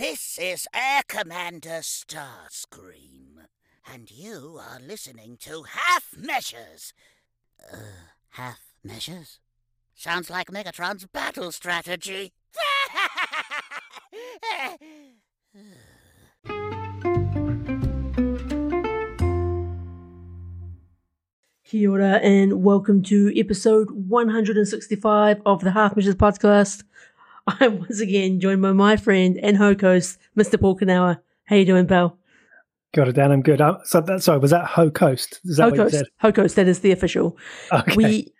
This is Air Commander Starscream, and you are listening to Half Measures. Half Measures? Sounds like Megatron's battle strategy. Kia ora and welcome to episode 165 of the Half Measures podcast. I'm once again joined by my friend and ho-host, Mr. Paul Kanawa. How you doing, pal? Got it, Dan. I'm good. Sorry, was that ho-host? Is that ho-host? Ho-host, that is the official. Okay.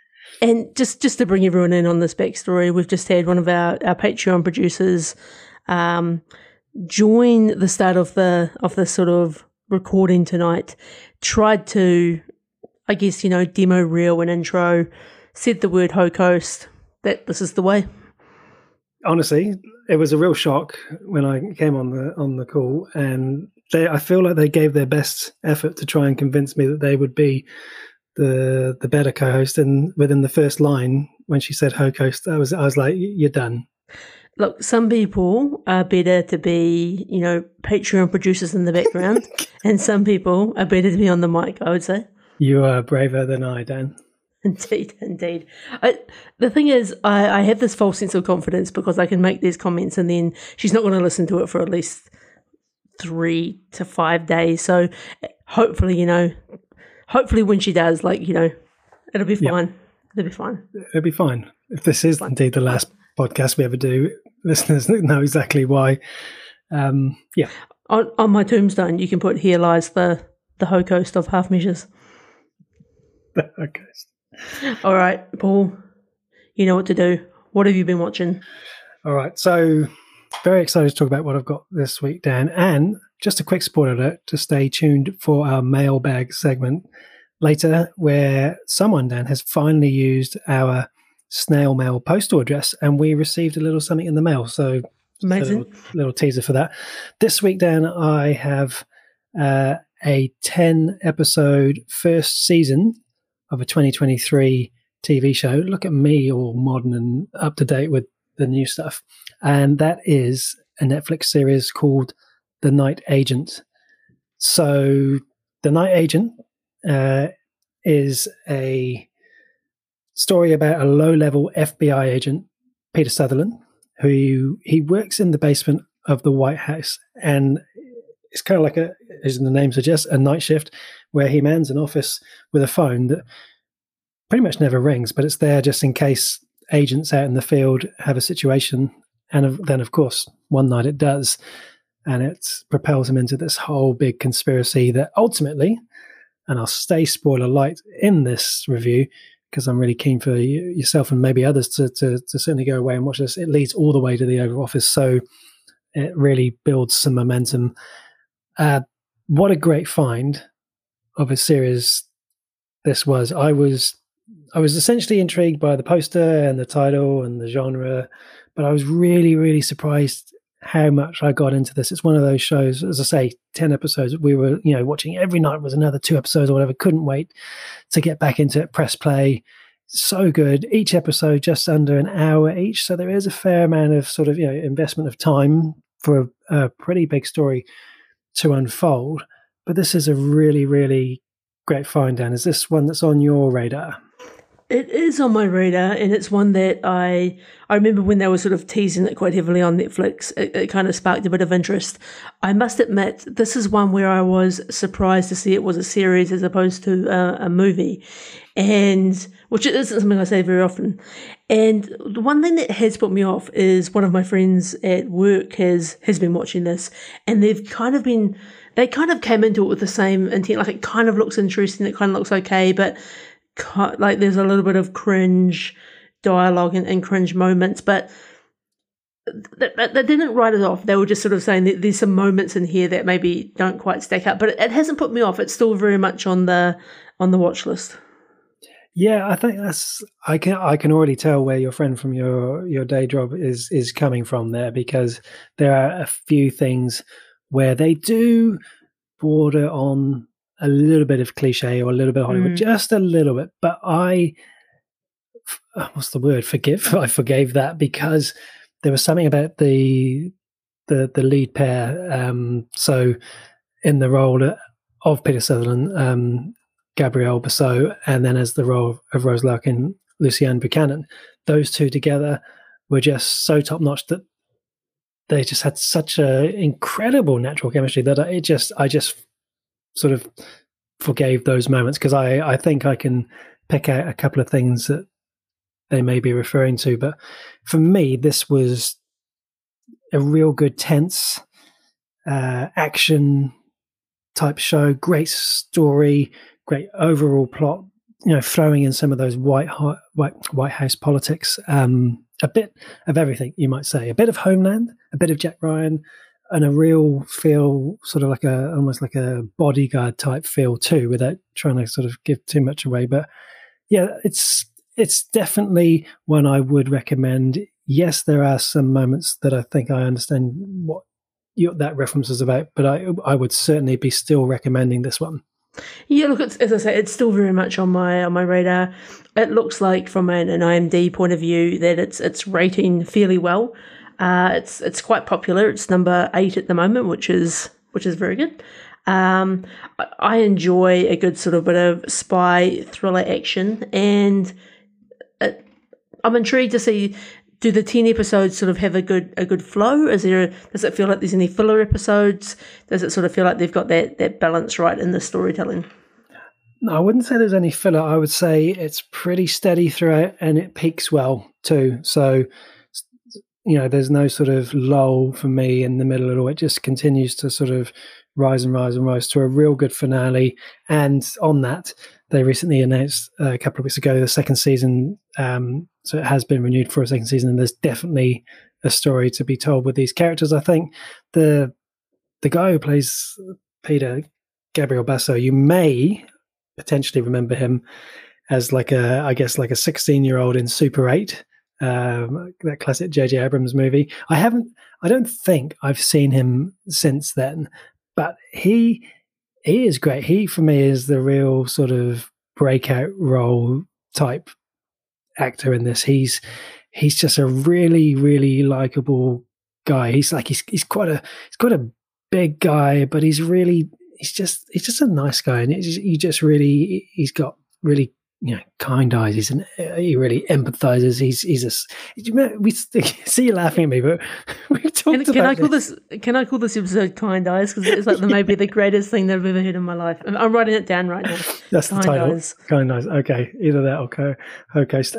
And just to bring everyone in on this backstory, we've just had one of our Patreon producers join the start of the sort of recording tonight, tried to, I guess, you know, demo reel and intro, said the word ho-host, that this is the way. Honestly, it was a real shock when I came on the call, and I feel like they gave their best effort to try and convince me that they would be the better co-host, and within the first line when she said ho-host, I was like, you're done. Look, some people are better to be, you know, Patreon producers in the background and some people are better to be on the mic, I would say. You are braver than I, Dan. Indeed, indeed. The thing is, I have this false sense of confidence because I can make these comments and then she's not going to listen to it for at least 3 to 5 days. So hopefully when she does, like, you know, it'll be fine. Yep. It'll be fine. If this is indeed the last podcast we ever do, listeners know exactly why. Yeah. On my tombstone, you can put, here lies the ho-host of Half Measures. The ho-host. All right, Paul, you know what to do. What have you been watching? All right, so very excited to talk about what I've got this week, Dan. And just a quick spoiler alert to stay tuned for our mailbag segment later, where someone, Dan, has finally used our snail mail postal address, and we received a little something in the mail. So amazing. Little teaser for that. This week, Dan, I have a 10-episode first season of a 2023 TV show. Look at me, all modern and up to date with the new stuff. And that is a Netflix series called The Night Agent. So The Night Agent is a story about a low-level FBI agent, Peter Sutherland, who he works in the basement of the White House. And it's kind of like, as the name suggests, a night shift, where he mans an office with a phone that pretty much never rings, but it's there just in case agents out in the field have a situation. And then, of course, one night it does, and it propels him into this whole big conspiracy that ultimately, and I'll stay spoiler light in this review because I'm really keen for yourself and maybe others to certainly go away and watch this, it leads all the way to the Oval Office, so it really builds some momentum. What a great find of a series this was. I was essentially intrigued by the poster and the title and the genre, but I was really, really surprised how much I got into this. It's one of those shows, as I say, 10 episodes. We were, you know, watching every night was another 2 episodes or whatever. Couldn't wait to get back into it, press play. So good. Each episode just under an hour each. So there is a fair amount of sort of, you know, investment of time for a pretty big story to unfold. But this is a really, really great find, Dan. Is this one that's on your radar? It is on my radar, and it's one that I remember when they were sort of teasing it quite heavily on Netflix, it kind of sparked a bit of interest. I must admit, this is one where I was surprised to see it was a series as opposed to a movie, and which isn't something I say very often. And the one thing that has put me off is one of my friends at work has been watching this, and they've kind of been... They kind of came into it with the same intent, like it kind of looks interesting, it kind of looks okay, but like there's a little bit of cringe dialogue and cringe moments, but they didn't write it off. They were just sort of saying that there's some moments in here that maybe don't quite stack up, but it hasn't put me off. It's still very much on the watch list. Yeah, I think that's I can already tell where your friend from your day job is coming from there, because there are a few things where they do border on a little bit of cliche or a little bit of Hollywood, just a little bit. But I forgave that, because there was something about the the lead pair. So in the role of Peter Sutherland, Gabriel Basso, and then as the role of Rose Larkin, Luciane Buchanan, those two together were just so top-notch that they just had such a incredible natural chemistry that I just sort of forgave those moments, because I think I can pick out a couple of things that they may be referring to. But for me, this was a real good tense action type show. Great story, great overall plot, you know, throwing in some of those White House politics, a bit of everything, you might say. A bit of Homeland, a bit of Jack Ryan, and a real feel, sort of like almost like a Bodyguard type feel too, without trying to sort of give too much away. But yeah, it's definitely one I would recommend. Yes, there are some moments that I think I understand what that reference is about, but I would certainly be still recommending this one. Yeah, look, it's, as I say, it's still very much on my radar. It looks like from an IMDb point of view that it's rating fairly well. It's quite popular. It's number 8 at the moment, which is very good. I enjoy a good sort of bit of spy thriller action, and I'm intrigued to see, do the 10 episodes sort of have a good flow? Does it feel like there's any filler episodes? Does it sort of feel like they've got that balance right in the storytelling? No, I wouldn't say there's any filler. I would say it's pretty steady throughout, and it peaks well too. So, you know, there's no sort of lull for me in the middle at all. It just continues to sort of rise and rise and rise to a real good finale. And on that, they recently announced a couple of weeks ago the second season. So it has been renewed for a second season, and there's definitely a story to be told with these characters. I think the guy who plays Peter, Gabriel Basso, you may potentially remember him as like a 16-year-old in Super 8. That classic J.J. Abrams movie. I don't think I've seen him since then, but he is great. He, for me, is the real sort of breakout role type actor in this. He's just a really, really likable guy. He's quite a big guy, but he's just a nice guy, and he's got really, you know, kind eyes. He really empathizes. We see you laughing at me, but we talked about Can I call this episode "Kind Eyes"? Because it's like maybe the greatest thing that I've ever heard in my life. I'm writing it down right now. That's kind the title. Eyes. Kind Eyes. Okay, either that or co-host.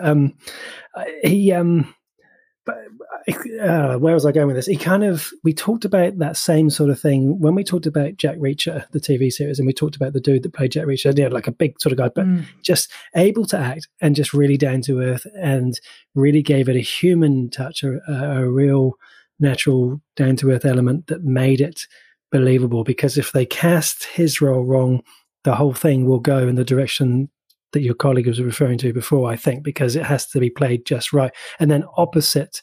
Where was I going with this? We talked about that same sort of thing when we talked about Jack Reacher, the TV series, and we talked about the dude that played Jack Reacher, you know, like a big sort of guy, but just able to act and just really down to earth, and really gave it a human touch, a real natural down to earth element that made it believable. Because if they cast his role wrong, the whole thing will go in the direction that your colleague was referring to before, I think, because it has to be played just right. And then opposite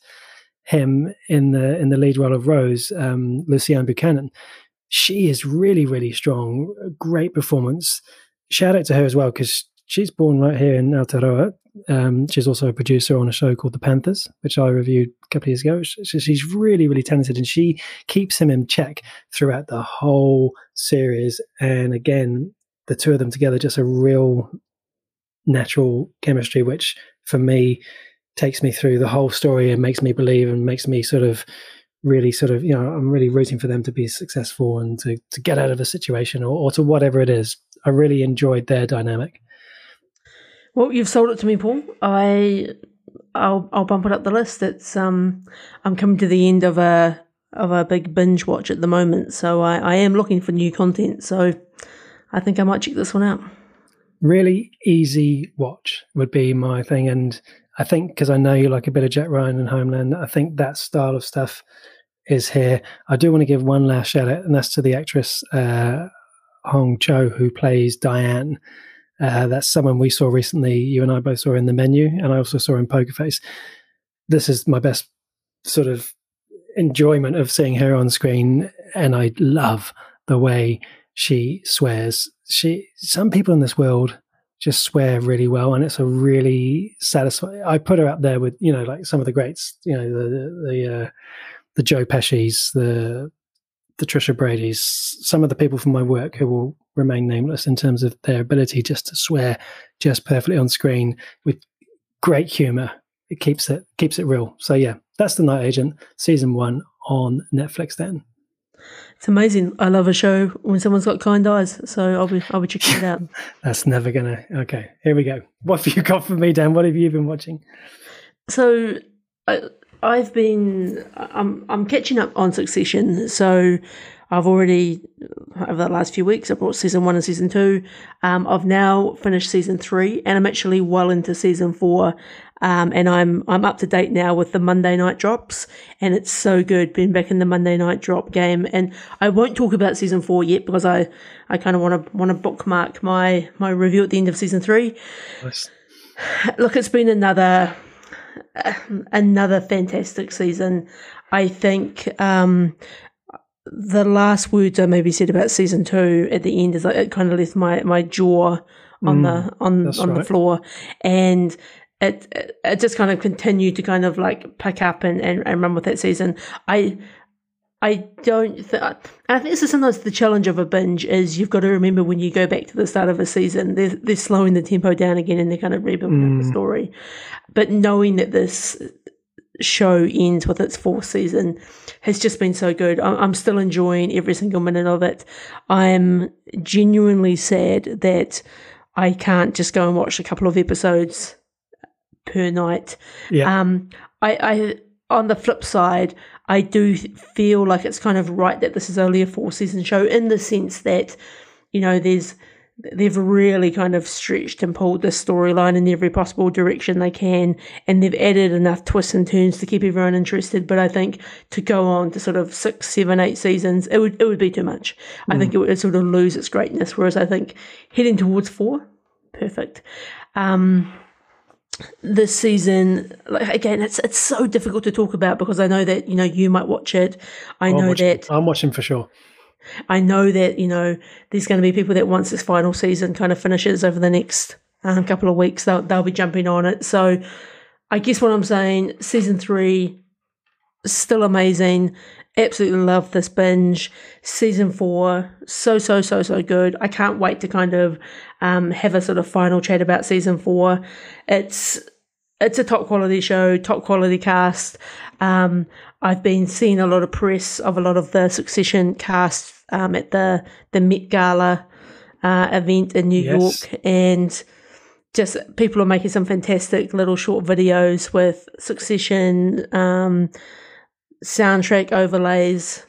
him in the lead role of Rose, Luciane Buchanan, she is really, really strong. Great performance. Shout out to her as well, because she's born right here in Aotearoa. She's also a producer on a show called The Panthers, which I reviewed a couple of years ago. She's really, really talented, and she keeps him in check throughout the whole series. And again, the two of them together, just a real natural chemistry, which for me takes me through the whole story and makes me believe, and makes me sort of really sort of, you know, I'm really rooting for them to be successful and to get out of a situation or to whatever it is. I really enjoyed their dynamic. Well, you've sold it to me, Paul. I'll bump it up the list. It's I'm coming to the end of a big binge watch at the moment, so I am looking for new content, so I think I might check this one out. Really easy watch would be my thing, and I think, because I know you like a bit of Jack Ryan and Homeland, I think that style of stuff is here. I do want to give one last shout out, and that's to the actress Hong Cho, who plays Diane. That's someone we saw recently, you and I both saw in The Menu, and I also saw in Poker Face. This is my best sort of enjoyment of seeing her on screen, and I love the way she swears. Some people in this world just swear really well, and it's a really satisfying. I put her up there with, you know, like some of the greats, you know, the the Joe Pesci's, the Trisha Brady's, some of the people from my work who will remain nameless, in terms of their ability just to swear just perfectly on screen with great humor. It keeps it real. So yeah, that's The Night Agent, season 1 on Netflix then. It's amazing. I love a show when someone's got kind eyes, so I'll be checking it out. That's never gonna. Okay, here we go. What have you got for me, Dan? What have you been watching? So I'm catching up on Succession. So I've already, over the last few weeks, I brought season 1 and season 2. I've now finished season 3, and I'm actually well into season 4. And I'm up to date now with the Monday night drops, and it's so good being back in the Monday night drop game. And I won't talk about season 4 yet, because I kind of want to bookmark my review at the end of season 3. Nice. Look, it's been another fantastic season. I think the last words I maybe said about season 2 at the end is, like, it kind of left my jaw on the floor, and it just kind of continued to kind of like pick up and run with that season. I think this is sometimes the challenge of a binge, is you've got to remember when you go back to the start of a season, they're slowing the tempo down again, and they're kind of rebuilding the story. But knowing that this show ends with its 4th season has just been so good. I'm still enjoying every single minute of it. I'm genuinely sad that I can't just go and watch a couple of episodes per night. Yeah. I on the flip side, I do feel like it's kind of right that this is only a 4-season show, in the sense that, you know, they've really kind of stretched and pulled the storyline in every possible direction they can, and they've added enough twists and turns to keep everyone interested. But I think to go on to sort of 6, 7, 8 seasons, it would be too much. I think it would sort of lose its greatness, whereas I think heading towards 4, perfect. This season, like, again, it's so difficult to talk about, because I know that, you know, you might watch it. I'm watching for sure. I know that, you know, there's going to be people that, once this final season kind of finishes over the next couple of weeks, they'll be jumping on it. So I guess what I'm saying, season 3, still amazing. Absolutely love this binge. Season 4, so good. I can't wait to kind of have a sort of final chat about season 4. It's a top quality show, top quality cast. I've been seeing a lot of press of a lot of the Succession cast at the Met Gala event in New York, and just people are making some fantastic little short videos with Succession soundtrack overlays.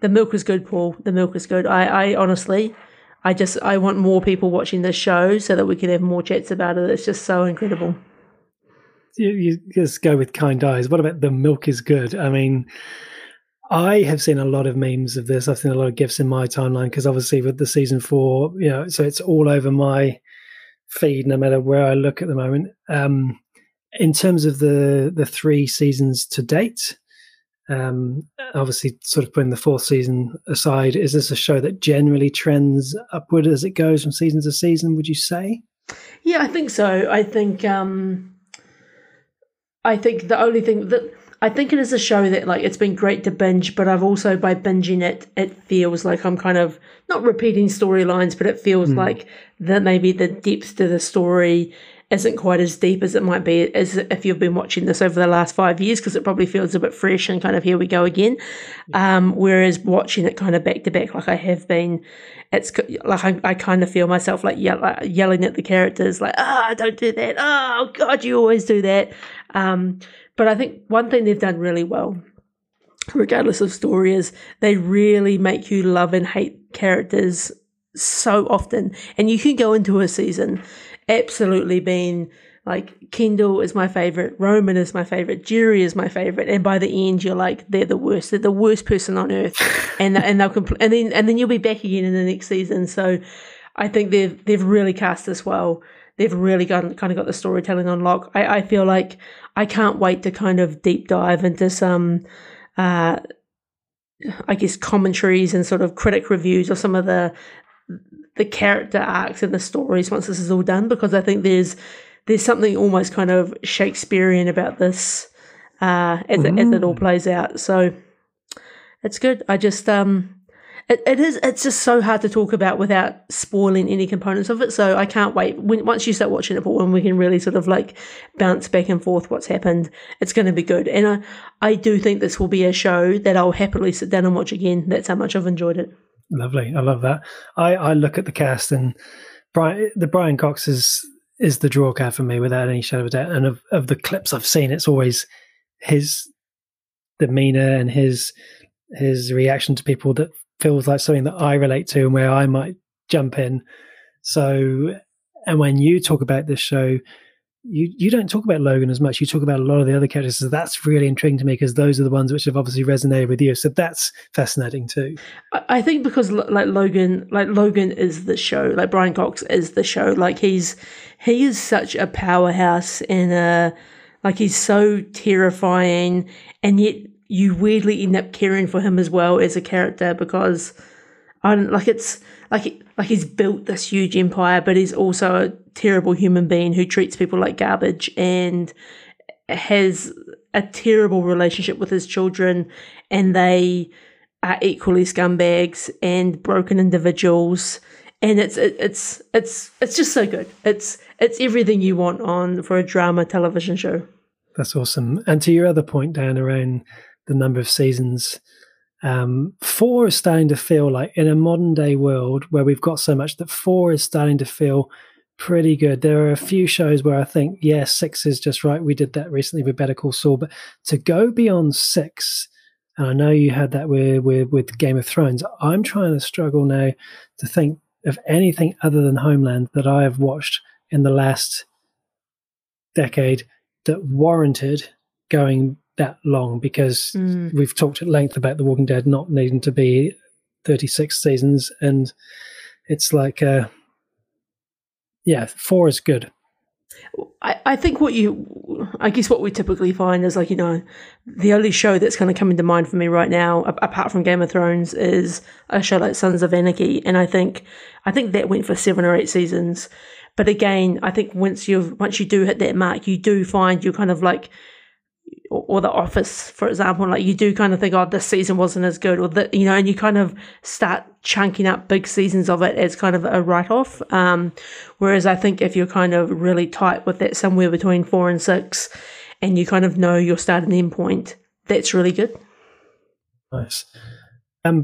The milk is good, Paul. The milk is good. I honestly, I want more people watching this show so that we can have more chats about it. It's just so incredible. You just go with kind eyes. What about the milk is good? I mean, I have seen a lot of memes of this. I've seen a lot of GIFs in my timeline, because obviously with the season 4, you know, so it's all over my feed no matter where I look at the moment. In terms of the 3 seasons to date, obviously sort of putting the 4th season aside, is this a show that generally trends upward as it goes from season to season, would you say? Yeah, I think so. I think the only thing that I think it is a show that, like, it's been great to binge, but I've also, by binging it, it feels like I'm kind of not repeating storylines, but it feels like that maybe the depth to the story isn't quite as deep as it might be as if you've been watching this over the last 5 years, because it probably feels a bit fresh and kind of here we go again. Whereas watching it kind of back to back, like I have been, it's like I kind of feel myself like yelling at the characters, like, "Ah, don't do that! Oh God, you always do that!" But I think one thing they've done really well, regardless of story, is they really make you love and hate characters so often, and you can go into a season absolutely being like, Kendall is my favorite, Roman is my favorite, Jerry is my favorite, and by the end you're like, they're the worst person on earth, and they'll complain, and then you'll be back again in the next season. So I think they've really cast this well. They've really kind of got the storytelling on lock. I feel like I can't wait to kind of deep dive into some I guess commentaries and sort of critic reviews of some of the character arcs and the stories once this is all done, because I think there's something almost kind of Shakespearean about this as it all plays out. So it's good. I just it's just so hard to talk about without spoiling any components of it. So I can't wait. Once you start watching it, but when we can really sort of like bounce back and forth what's happened, it's going to be good. And I do think this will be a show that I'll happily sit down and watch again. That's how much I've enjoyed it. Lovely. I love that. I look at the cast, and Brian Cox is the draw card for me without any shadow of a doubt. And of the clips I've seen, it's always his demeanor and his reaction to people that feels like something that I relate to and where I might jump in. So, and when you talk about this show, you don't talk about Logan as much. You talk about a lot of the other characters. So that's really intriguing to me, because those are the ones which have obviously resonated with you. So that's fascinating too. I think because Logan is the show. Like Brian Cox is the show. Like he is such a powerhouse, and like he's so terrifying, and yet you weirdly end up caring for him as well as a character, because I don't like it's like he's built this huge empire, but he's also a terrible human being who treats people like garbage and has a terrible relationship with his children, and they are equally scumbags and broken individuals. And it's just so good. It's everything you want on for a drama television show. That's awesome. And to your other point, Dan, around the number of seasons, 4 is starting to feel like, in a modern day world where we've got so much, that 4 is starting to feel pretty good. There are a few shows where I think, yeah, 6 is just right. We did that recently with Better Call Saul, but to go beyond 6, and I know you had that with Game of Thrones, I'm trying to struggle now to think of anything other than Homeland that I have watched in the last decade that warranted going that long, because we've talked at length about The Walking Dead not needing to be 36 seasons, and it's like 4 is good. I think what we typically find is, like, you know, the only show that's kind of coming to mind for me right now apart from Game of Thrones is a show like Sons of Anarchy, and I think that went for 7 or 8 seasons. But again, I think once you do hit that mark, you do find you're kind of like, or The Office, for example, like you do kind of think, oh, this season wasn't as good, or that, you know, and you kind of start chunking up big seasons of it as kind of a write-off. Whereas I think if you're kind of really tight with that somewhere between 4 and 6, and you kind of know your start and end point, that's really good. Nice.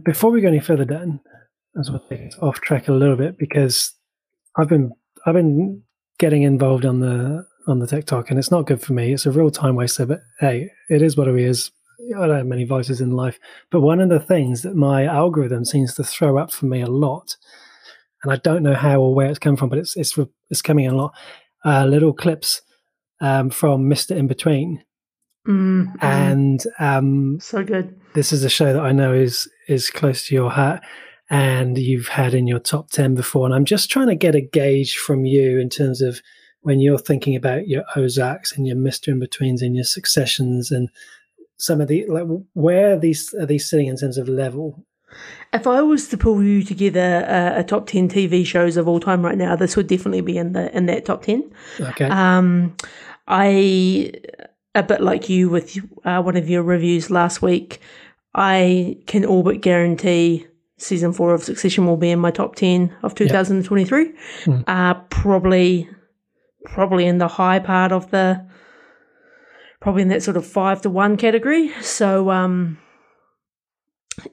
Before we go any further, Dan, I just want to take us off track a little bit, because I've been getting involved on the TikTok, and it's not good for me. It's a real time waster, but hey, it is what it is. I don't have many vices in life. But one of the things that my algorithm seems to throw up for me a lot, and I don't know how or where it's come from, but it's coming in a lot, little clips from Mr. Inbetween. And so good. This is a show that I know is close to your heart, and you've had in your top 10 before. And I'm just trying to get a gauge from you in terms of when you're thinking about your Ozarks and your Mr. Inbetweens and your Successions and some of the, like, where are these sitting in terms of level? If I was to pull you together a top 10 TV shows of all time right now, this would definitely be in that top 10. Okay. I, a bit like you with one of your reviews last week, I can all but guarantee Season 4 of Succession will be in my top 10 of 2023. Yep. Probably in the high part of the, probably in that sort of 5 to 1 category. So,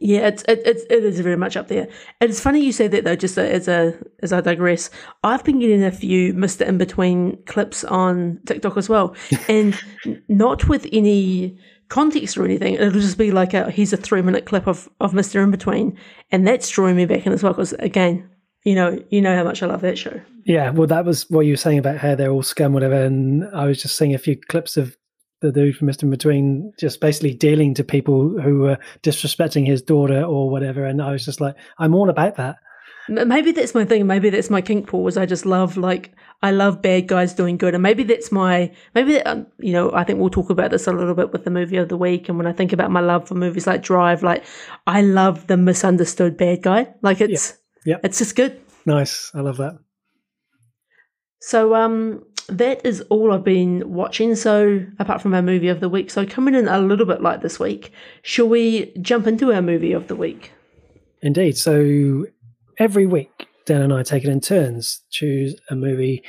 yeah, it is very much up there. And it's funny you say that though, just as I digress, I've been getting a few Mr. Inbetween clips on TikTok as well, and not with any context or anything. It'll just be like here's a 3-minute clip of Mr. Inbetween, and that's drawing me back in as well, because again, you know how much I love that show. Yeah, well, that was what you were saying about how they're all scum, whatever, and I was just seeing a few clips of the dude from Mr. Inbetween just basically dealing to people who were disrespecting his daughter or whatever, and I was just like, I'm all about that. Maybe that's my thing. Maybe that's my kink, Paul, is I just love, like, I love bad guys doing good. And maybe that's my, you know, I think we'll talk about this a little bit with the movie of the week. And when I think about my love for movies like Drive, like, I love the misunderstood bad guy. Like, it's just good. Nice. I love that. So that is all I've been watching, so apart from our movie of the week. So coming in a little bit light this week, shall we jump into our movie of the week? Indeed. So every week, Dan and I take it in turns, choose a movie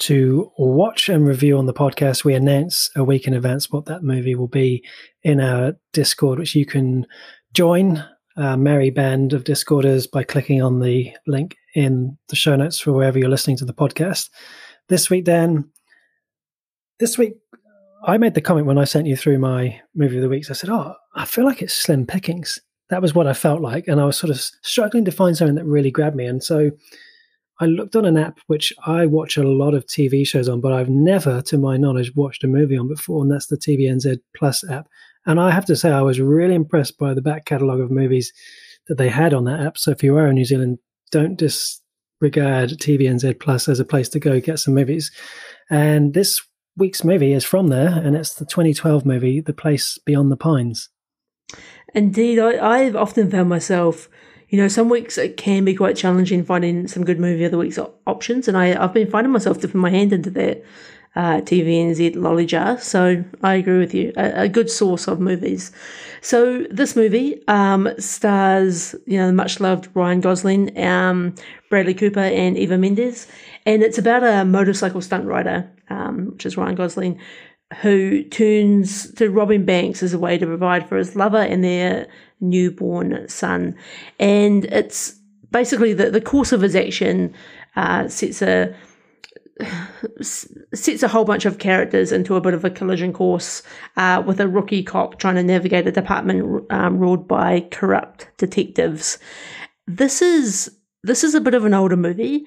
to watch and review on the podcast. We announce a week in advance what that movie will be in our Discord, which you can join our merry band of Discorders by clicking on the link in the show notes for wherever you're listening to the podcast. This week, Dan, I made the comment when I sent you through my movie of the weeks. I said, oh, I feel like it's slim pickings. That was what I felt like. And I was sort of struggling to find something that really grabbed me. And so I looked on an app, which I watch a lot of TV shows on, but I've never, to my knowledge, watched a movie on before. And that's the TVNZ Plus app. And I have to say, I was really impressed by the back catalogue of movies that they had on that app. So if you are in New Zealand, don't disregard TVNZ Plus as a place to go get some movies. And this week's movie is from there, and it's the 2012 movie, The Place Beyond the Pines. Indeed, I've often found myself, you know, some weeks it can be quite challenging finding some good movie of the week's options, and I've been finding myself dipping my hand into that TVNZ lolly jar. So I agree with you, a good source of movies. So this movie stars, you know, the much-loved Ryan Gosling, Bradley Cooper and Eva Mendes, and it's about a motorcycle stunt rider, which is Ryan Gosling, who turns to robbing banks as a way to provide for his lover and their newborn son. And it's basically the course of his action sets a whole bunch of characters into a bit of a collision course with a rookie cop trying to navigate a department ruled by corrupt detectives. This is a bit of an older movie,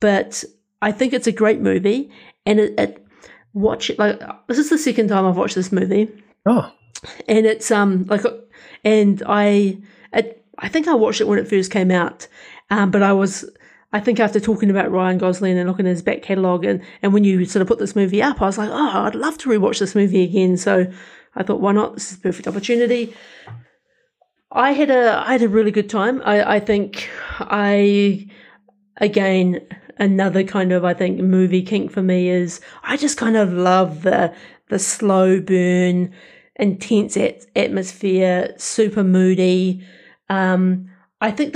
but I think it's a great movie, and this is the second time I've watched this movie. Oh, and it's I think I watched it when it first came out, but I think after talking about Ryan Gosling and looking at his back catalogue, and when you sort of put this movie up, I was like, oh, I'd love to rewatch this movie again. So I thought, why not? This is a perfect opportunity. I had a really good time. I think another kind of, I think, movie kink for me is I just kind of love the slow burn, intense atmosphere, super moody. I think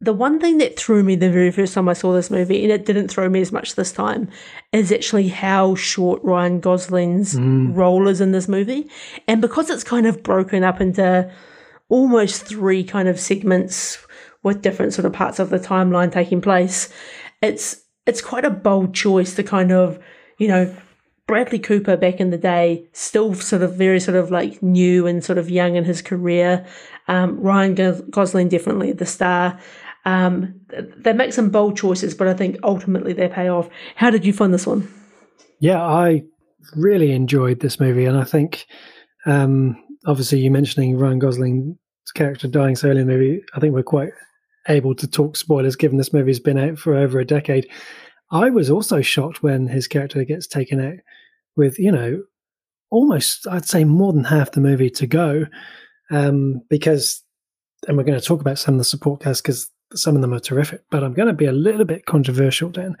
the one thing that threw me the very first time I saw this movie, and it didn't throw me as much this time, is actually how short Ryan Gosling's role is in this movie. And because it's kind of broken up into almost three kind of segments with different sort of parts of the timeline taking place, it's quite a bold choice to kind of, you know, Bradley Cooper back in the day, still sort of very sort of like new and sort of young in his career. Ryan Gosling, definitely the star. They make some bold choices, but I think ultimately they pay off. How did you find this one? Yeah, I really enjoyed this movie. And I think, obviously, you mentioning Ryan Gosling's character dying so early in the movie, I think we're quite able to talk spoilers given this movie's been out for over a decade. I was also shocked when his character gets taken out with, you know, almost, I'd say, more than half the movie to go, because, and we're going to talk about some of the support casts because some of them are terrific, but I'm going to be a little bit controversial, Dan,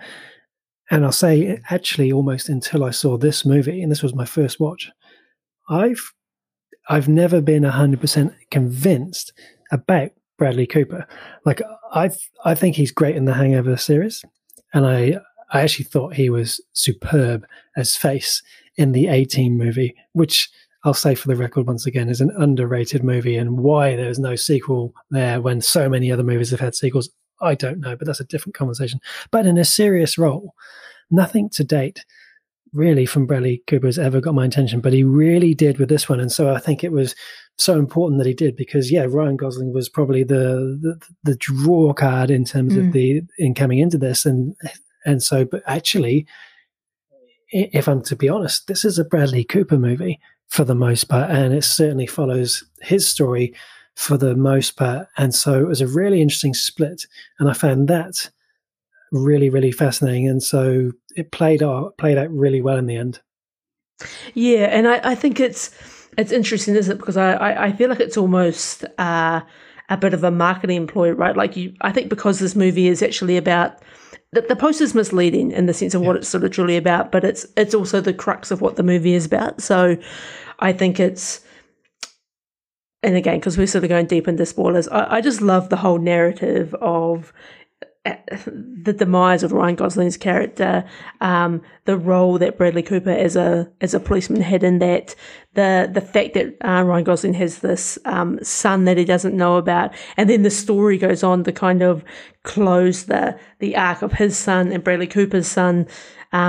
and I'll say actually almost until I saw this movie, and this was my first watch, I've never been 100% convinced about Bradley Cooper. Like, I think he's great in the Hangover series, and I actually thought he was superb as Face in the A-Team movie, which I'll say for the record once again is an underrated movie, and why there's no sequel there when so many other movies have had sequels, I don't know, but that's a different conversation. But in a serious role, nothing to date really from Bradley Cooper has ever got my attention, but he really did with this one. And so I think it was so important that he did, because yeah, Ryan Gosling was probably the draw card in terms of in coming into this. And so, but actually, if I'm to be honest, this is a Bradley Cooper movie for the most part, and it certainly follows his story for the most part. And so it was a really interesting split, and I found that really, really fascinating. And so it played out really well in the end. Yeah, and I think it's interesting, isn't it? Because I feel like it's almost a bit of a marketing ploy, right? Like I think because this movie is actually about the poster's misleading in the sense of what it's sort of truly about, but it's also the crux of what the movie is about. So I think it's, and again, because we're sort of going deep into spoilers, I just love the whole narrative of the demise of Ryan Gosling's character, the role that Bradley Cooper as a policeman had in that, the fact that Ryan Gosling has this son that he doesn't know about, and then the story goes on to kind of close the arc of his son and Bradley Cooper's son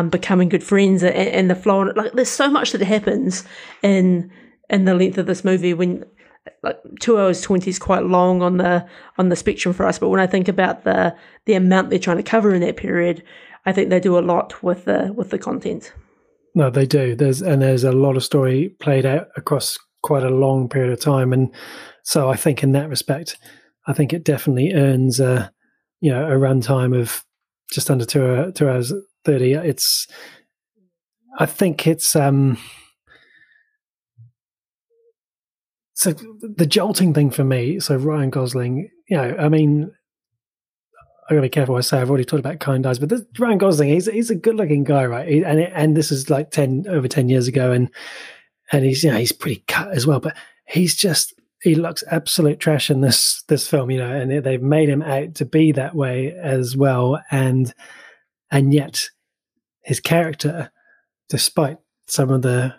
becoming good friends, and the flow on it. Like, there's so much that happens in the length of this movie. When like 2 hours 20 is quite long on the spectrum for us, but when I think about the amount they're trying to cover in that period, I think they do a lot with the content. No, they do. There's a lot of story played out across quite a long period of time, and so I think in that respect, I think it definitely earns a runtime of just under 2 hours 30. So the jolting thing for me, so Ryan Gosling, I mean, I got to be careful what I say. I've already talked about kind eyes, but this Ryan Gosling, he's a good-looking guy, right? And this is like over 10 years ago, and he's he's pretty cut as well, but he looks absolute trash in this film, and they've made him out to be that way as well, and yet his character, despite some of the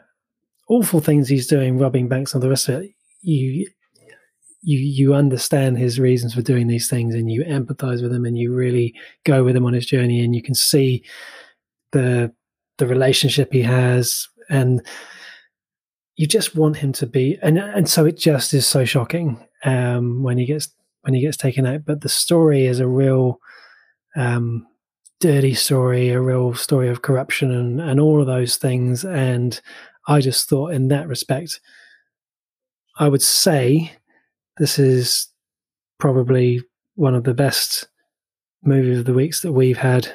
awful things he's doing, robbing banks and the rest of it, you understand his reasons for doing these things, and you empathize with him, and you really go with him on his journey, and you can see the relationship he has, and you just want him to be, and so it just is so shocking when he gets taken out. But the story is a real dirty story, a real story of corruption and all of those things, and I just thought in that respect, I would say this is probably one of the best movie of the weeks that we've had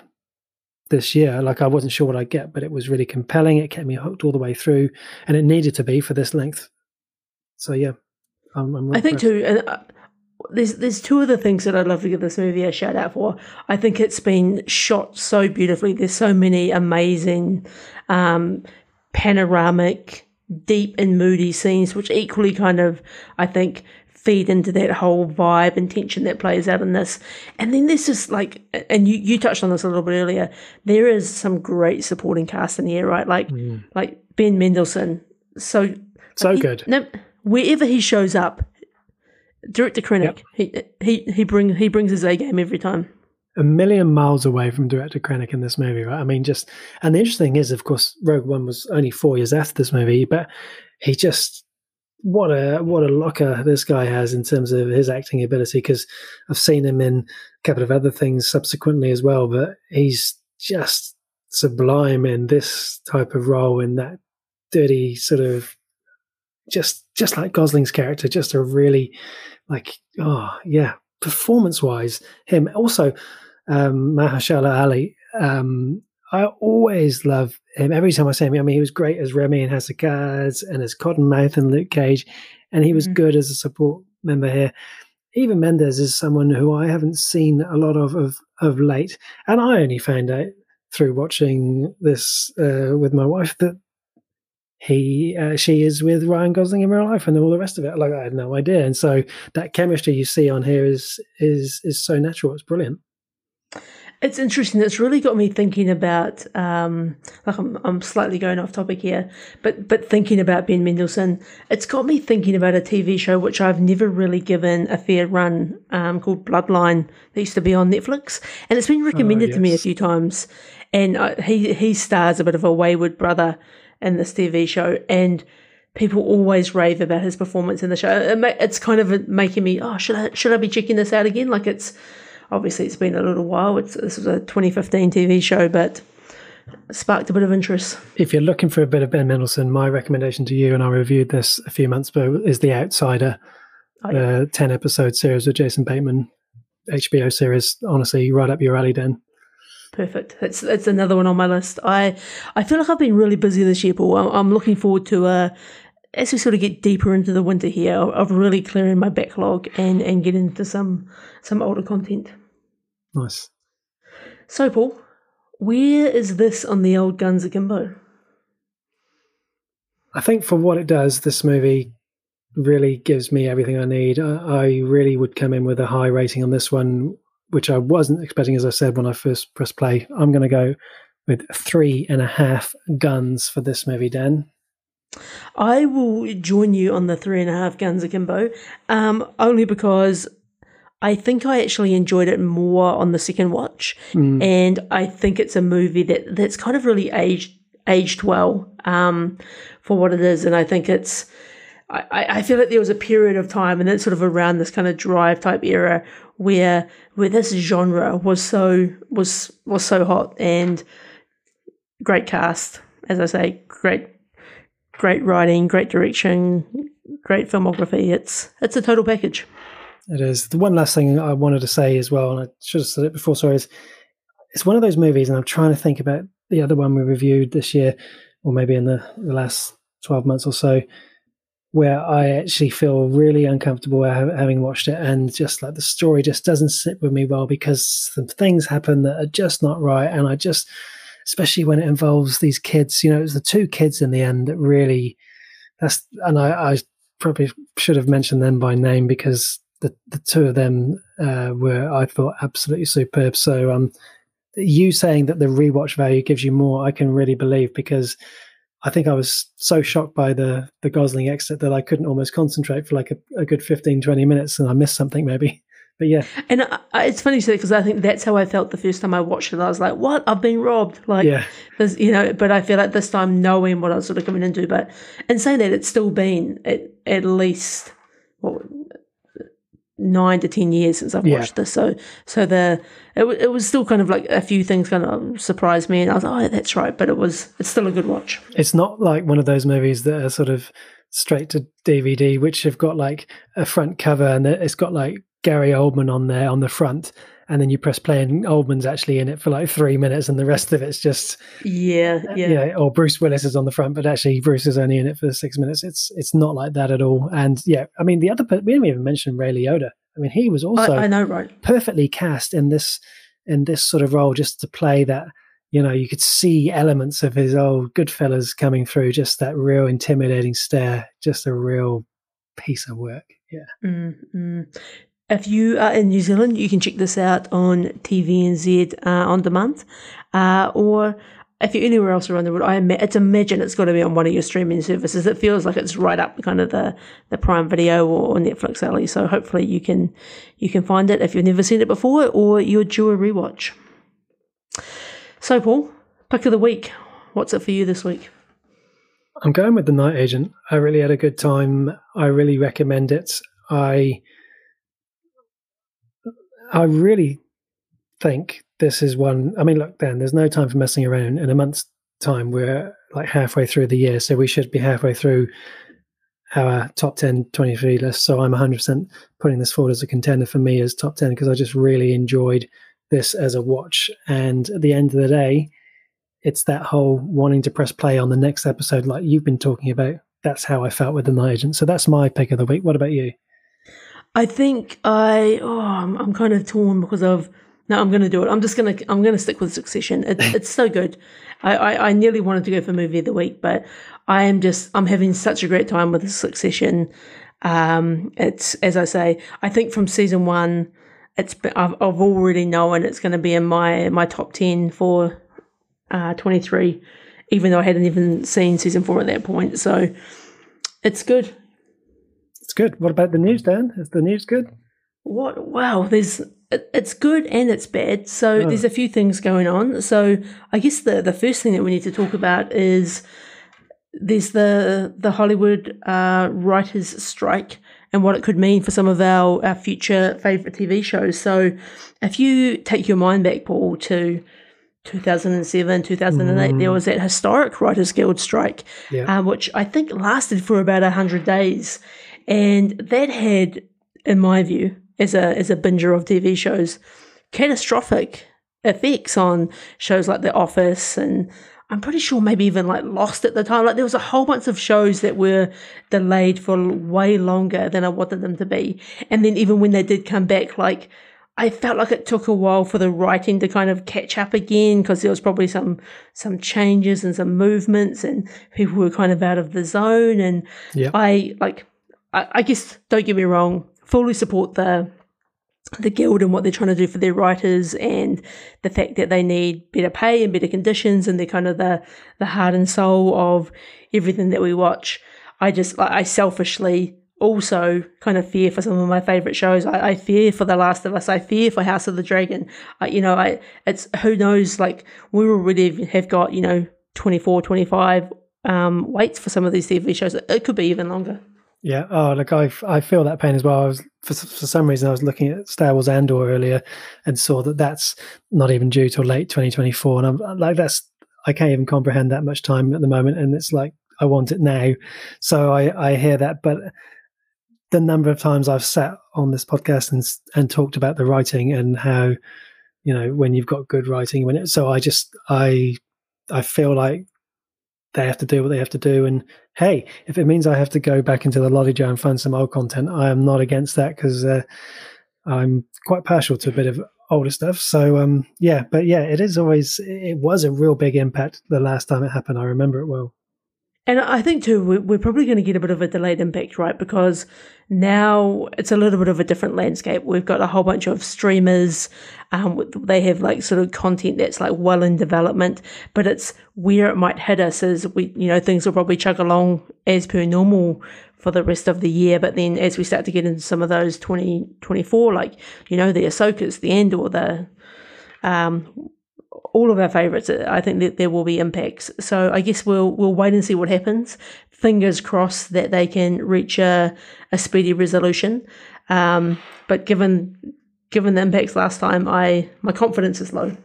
this year. Like, I wasn't sure what I'd get, but it was really compelling. It kept me hooked all the way through, and it needed to be for this length. So yeah, I'm I think too, and there's two other things that I'd love to give this movie a shout out for. I think it's been shot so beautifully. There's so many amazing panoramic, deep and moody scenes, which equally kind of, I think, feed into that whole vibe and tension that plays out in this. And then there's just like, and you touched on this a little bit earlier, there is some great supporting cast in here, right? Like Ben Mendelsohn, so good. Wherever he shows up, director Krennic, yep, he brings his A game every time. A million miles away from director Krennic in this movie, right? I mean, and the interesting is, of course, Rogue One was only 4 years after this movie, but he just, what a locker this guy has in terms of his acting ability, because I've seen him in a couple of other things subsequently as well, but he's just sublime in this type of role, in that dirty sort of, just like Gosling's character, just a really, like, oh yeah, performance-wise, him. Also, Mahershala Ali, I always love him. Every time I see him, I mean, he was great as Remy and Hasekaz, and as Cottonmouth and Luke Cage, and he was good as a support member here. Even Mendes is someone who I haven't seen a lot of late, and I only found out through watching this with my wife that she is with Ryan Gosling in real life, and all the rest of it. Like, I had no idea, and so that chemistry you see on here is so natural. It's brilliant. It's interesting. It's really got me thinking about like, I'm slightly going off topic here, but thinking about Ben Mendelsohn, it's got me thinking about a TV show which I've never really given a fair run, called Bloodline, that used to be on Netflix, and it's been recommended to me a few times. And he stars a bit of a wayward brother in this TV show, and people always rave about his performance in the show. It's kind of making me, should I be checking this out again? Like, it's obviously, it's been a little while. This was a 2015 TV show, but sparked a bit of interest. If you're looking for a bit of Ben Mendelsohn, my recommendation to you, and I reviewed this a few months ago, is The Outsider, the 10-episode series with Jason Bateman, HBO series. Honestly, right up your alley, Dan. Perfect. It's another one on my list. I feel like I've been really busy this year, Paul. I'm looking forward to, as we sort of get deeper into the winter here, of really clearing my backlog and getting into some older content. Nice. So, Paul, where is this on the old Guns Akimbo? I think for what it does, this movie really gives me everything I need. I really would come in with a high rating on this one, which I wasn't expecting, as I said, when I first pressed play. I'm going to go with 3.5 guns for this movie, Dan. I will join you on the 3.5 guns akimbo, only because I think I actually enjoyed it more on the second watch, and I think it's a movie that's kind of really aged well for what it is, and I think it's I feel like there was a period of time, and it's sort of around this kind of Drive type era where this genre was so hot, and great cast, as I say, great writing, great direction, great filmography. It's a total package. It is. The one last thing I wanted to say as well, and I should have said it before, sorry, is it's one of those movies, and I'm trying to think about the other one we reviewed this year, or maybe in the last 12 months or so, where I actually feel really uncomfortable having watched it, and just like the story just doesn't sit with me well, because some things happen that are just not right. And I just, especially when it involves these kids, you know, it's the two kids in the end that really, I probably should have mentioned them by name, because the two of them were, I thought, absolutely superb. So you saying that the rewatch value gives you more, I can really believe, because I think I was so shocked by the Gosling exit that I couldn't almost concentrate for like a good 15, 20 minutes, and I missed something maybe. But yeah. And it's funny you say, because I think that's how I felt the first time I watched it. I was like, what? I've been robbed. Like, yeah. You know, but I feel like this time, knowing what I was sort of coming into, but in saying that, it's still been at least 9 to 10 years since I've watched this. So it was still kind of like a few things kind of surprised me, and I was like, oh, that's right. But it's still a good watch. It's not like one of those movies that are sort of straight to DVD, which have got like a front cover and it's got like Gary Oldman on there on the front, and then you press play and Oldman's actually in it for like 3 minutes, and the rest of it's just or Bruce Willis is on the front, but actually Bruce is only in it for 6 minutes. It's not like that at all. And yeah, I mean, we haven't even mentioned Ray Liotta. I mean, he was also perfectly cast in this sort of role, just to play that, you know, you could see elements of his old Goodfellas coming through, just that real intimidating stare, just a real piece of work. Yeah. Mm-hmm. If you are in New Zealand, you can check this out on TVNZ On Demand. Or if you're anywhere else around the world, I imagine it's got to be on one of your streaming services. It feels like it's right up kind of the Prime Video or Netflix alley. So hopefully you can find it if you've never seen it before, or you're due a rewatch. So, Paul, pick of the week. What's it for you this week? I'm going with The Night Agent. I really had a good time. I really recommend it. I really think this is one. I mean, look, Dan, there's no time for messing around. In a month's time, we're like halfway through the year, so we should be halfway through our top 10 23 list. So I'm 100% putting this forward as a contender for me as top 10, because I just really enjoyed this as a watch. And at the end of the day, it's that whole wanting to press play on the next episode like you've been talking about. That's how I felt with The Night Agent. So that's my pick of the week. What about you? I think I'm kind of torn, because I'm going to do it. I'm going to stick with Succession. It's so good. I nearly wanted to go for movie of the week, but I'm having such a great time with Succession. It's, as I say, I think from season one, I've already known it's going to be in my top 10 for 23, even though I hadn't even seen season 4 at that point. So it's good. It's good. What about the news, Dan? Is the news good? What? Wow. It's good and it's bad. So there's a few things going on. So I guess the first thing that we need to talk about is there's the Hollywood writers' strike and what it could mean for some of our future favourite TV shows. So if you take your mind back, Paul, to 2007, 2008, there was that historic Writers Guild strike, which I think lasted for about 100 days. And that had, in my view, as a binger of TV shows, catastrophic effects on shows like The Office, and I'm pretty sure maybe even like Lost at the time. Like, there was a whole bunch of shows that were delayed for way longer than I wanted them to be. And then even when they did come back, like I felt like it took a while for the writing to kind of catch up again, because there was probably some changes and some movements, and people were kind of out of the zone. And yep. I guess, don't get me wrong, fully support the guild and what they're trying to do for their writers, and the fact that they need better pay and better conditions, and they're kind of the heart and soul of everything that we watch. I selfishly also kind of fear for some of my favorite shows. I fear for The Last of Us. I fear for House of the Dragon. It's who knows, like, we already have got, 24, 25 waits for some of these TV shows. It could be even longer. Yeah. Oh, look, I feel that pain as well. I was for some reason I was looking at Star Wars Andor earlier and saw that that's not even due till late 2024, and I'm like, I can't even comprehend that much time at the moment, and it's like I want it now. So I hear that, but the number of times I've sat on this podcast and talked about the writing and how when you've got good writing, I feel like they have to do what they have to do. And hey, if it means I have to go back into the lolly jar and find some old content, I am not against that, because I'm quite partial to a bit of older stuff. So it was a real big impact the last time it happened. I remember it well. And I think too, we're probably going to get a bit of a delayed impact, right? Because now it's a little bit of a different landscape. We've got a whole bunch of streamers. They have sort of content that's well in development, but it's where it might hit us is things will probably chug along as per normal for the rest of the year. But then as we start to get into some of those 2024, the Ahsokas, the Andor, all of our favourites, I think that there will be impacts. So I guess we'll wait and see what happens. Fingers crossed that they can reach a speedy resolution. But given the impacts last time, my confidence is low.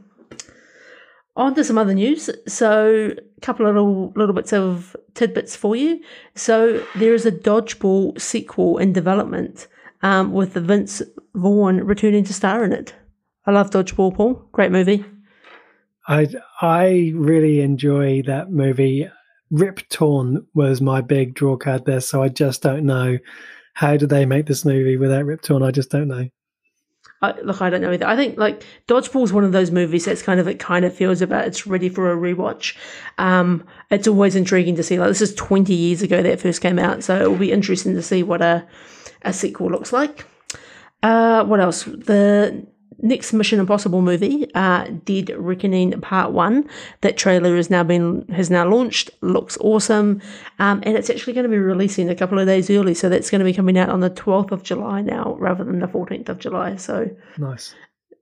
On to some other news. So a couple of little bits of tidbits for you. So there is a Dodgeball sequel in development with Vince Vaughn returning to star in it. I love Dodgeball, Paul. Great movie. I really enjoy that movie. Rip Torn was my big draw card there, so I just don't know. How did they make this movie without Rip Torn? I just don't know. I don't know either. I think Dodgeball is one of those movies that's it feels about it's ready for a rewatch. It's always intriguing to see. This is 20 years ago that it first came out, so it will be interesting to see what a sequel looks like. What else? The next Mission Impossible movie, Dead Reckoning Part 1, that trailer has now launched, looks awesome, and it's actually going to be releasing a couple of days early, so that's going to be coming out on the 12th of July now rather than the 14th of July, so nice.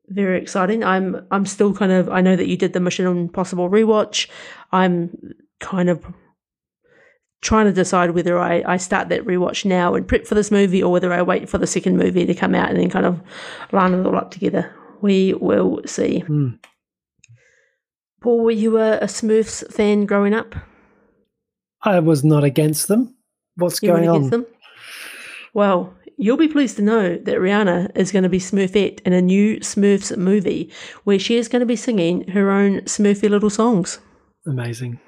Very exciting. I'm still I know that you did the Mission Impossible rewatch. I'm kind of trying to decide whether I start that rewatch now and prep for this movie, or whether I wait for the second movie to come out and then kind of line it all up together. We will see. Mm. Paul, were you a Smurfs fan growing up? I was not against them. What's you going on? Them? Well, you'll be pleased to know that Rihanna is going to be Smurfette in a new Smurfs movie where she is going to be singing her own Smurfy little songs. Amazing.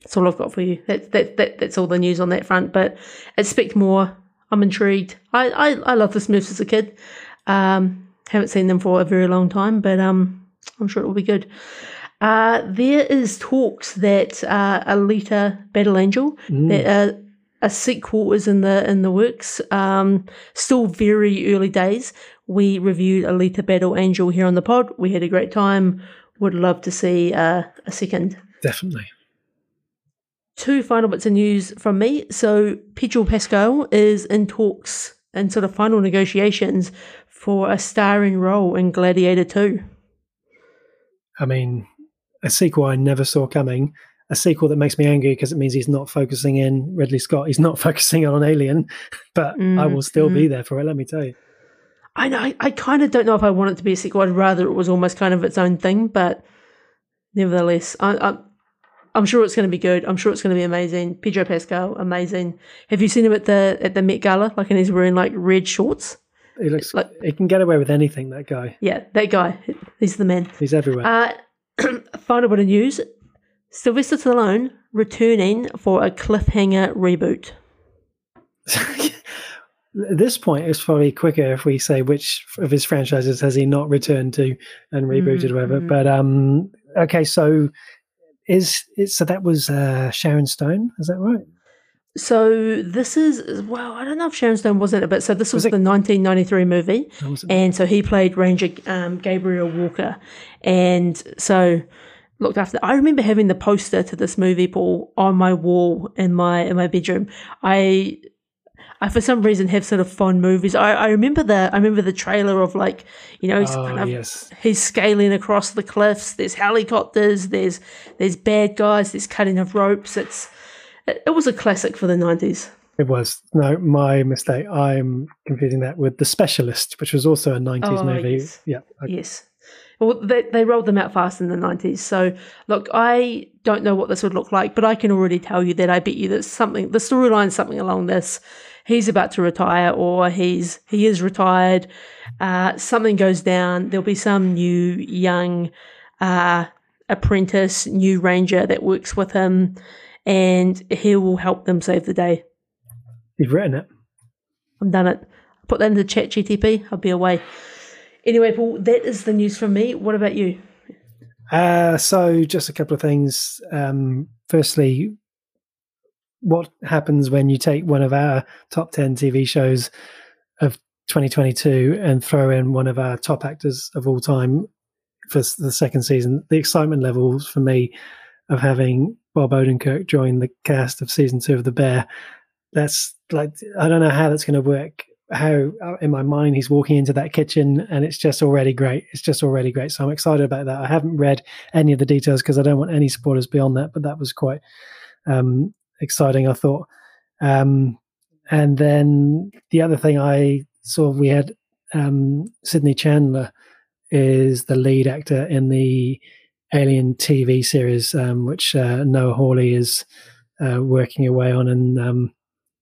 That's all I've got for you. That's all the news on that front. But expect more. I'm intrigued. I love the Smurfs as a kid. Haven't seen them for a very long time, but I'm sure it will be good. There is talks that Alita Battle Angel, that a sequel is in the works. Still very early days. We reviewed Alita Battle Angel here on the pod. We had a great time. Would love to see a second. Definitely. Two final bits of news from me. So Pedro Pascal is in talks and sort of final negotiations for a starring role in Gladiator 2. I mean, a sequel I never saw coming. A sequel that makes me angry because it means he's not focusing in Ridley Scott. He's not focusing on Alien, but I will still be there for it, let me tell you. I know. I kind of don't know if I want it to be a sequel. I'd rather it was almost kind of its own thing, but nevertheless, I'm sure it's going to be good. I'm sure it's going to be amazing. Pedro Pascal, amazing. Have you seen him at the Met Gala? And he's wearing red shorts. He looks like he can get away with anything. That guy. Yeah, that guy. He's the man. He's everywhere. Final bit of news: Sylvester Stallone returning for a cliffhanger reboot. at this point, it's probably quicker if we say which of his franchises has he not returned to and rebooted or whatever. But okay, so so that was Sharon Stone, is that right? So this is, well, I don't know if Sharon Stone was in it, but so this was the 1993 movie, and so he played Ranger Gabriel Walker, and so looked after. I remember having the poster to this movie, Paul, on my wall in my bedroom. I for some reason have sort of fond movies. I remember the trailer of, like, you know, he's scaling across the cliffs. There's helicopters. There's bad guys. There's cutting of ropes. It was a classic for the 90s. It was. No, my mistake. I'm confusing that with The Specialist, which was also a 90s movie. Yes. Yeah. Okay. Yes. Well, they rolled them out fast in the 90s. So, look, I don't know what this would look like, but I can already tell you that I bet you that the storyline's something along this. He's about to retire, or he is retired. Something goes down. There'll be some new young apprentice, new ranger that works with him, and he will help them save the day. You've written it. I've done it. I put that into ChatGTP. I'll be away. Anyway, Paul, that is the news from me. What about you? So just a couple of things. Firstly, what happens when you take one of our top 10 TV shows of 2022 and throw in one of our top actors of all time for the second season? The excitement levels for me of having Bob Odenkirk join the cast of season 2 of The Bear. That's like, I don't know how that's going to work. How in my mind he's walking into that kitchen, and it's just already great. So I'm excited about that. I haven't read any of the details because I don't want any spoilers beyond that, but that was quite exciting, I thought. And then the other thing I saw, we had Sidney Chandler is the lead actor in the Alien TV series, which Noah Hawley is working away on, and